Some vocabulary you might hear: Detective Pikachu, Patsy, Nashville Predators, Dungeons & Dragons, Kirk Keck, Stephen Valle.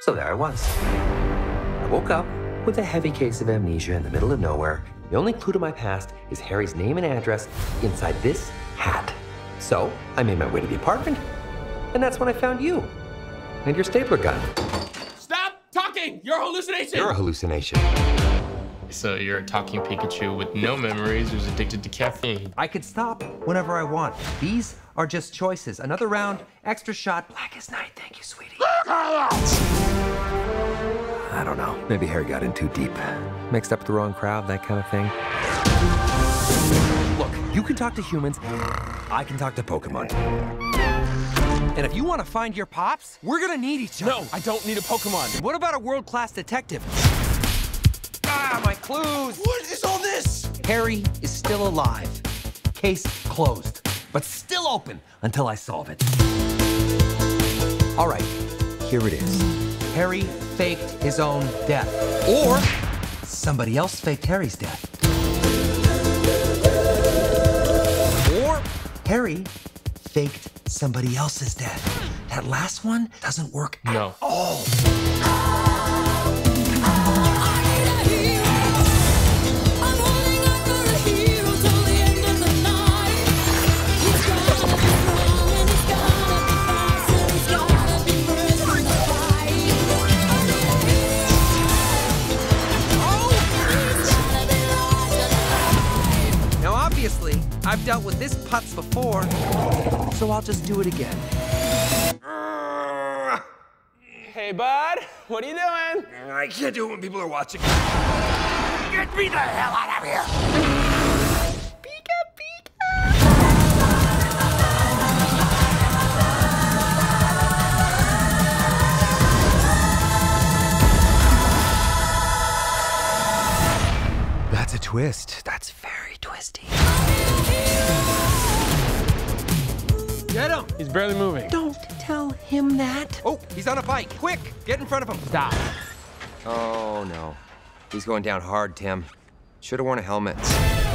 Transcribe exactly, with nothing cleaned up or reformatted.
So there I was. I woke up with a heavy case of amnesia in the middle of nowhere. The only clue to my past is Harry's name and address inside this hat. So I made my way to the apartment, and that's when I found you and your stapler gun. Stop talking! You're a hallucination! You're a hallucination. So you're a talking Pikachu with no memories who's addicted to caffeine. I could stop whenever I want. These are just choices. Another round, extra shot, black as night. Thank you, sweetie. I don't know. Maybe Harry got in too deep. Mixed up with the wrong crowd, that kind of thing. Look, you can talk to humans. I can talk to Pokémon. And if you want to find your pops, we're going to need each other. No, I don't need a Pokémon. What about a world-class detective? Ah, my clues! What is all this? Harry is still alive. Case closed, but still open until I solve it. All right, here it is. Harry faked his own death, or somebody else faked Harry's death. Or Harry faked somebody else's death. That last one doesn't work no. at all. Obviously, I've dealt with this putz before, so I'll just do it again. Hey, bud, what are you doing? I can't do it when people are watching. Get me the hell out of here! Pika, Pika! That's a twist. That's very twisty. Get him! He's barely moving. Don't tell him that. Oh, he's on a bike. Quick, get in front of him. Stop. Oh, no. He's going down hard, Tim. Should have worn a helmet.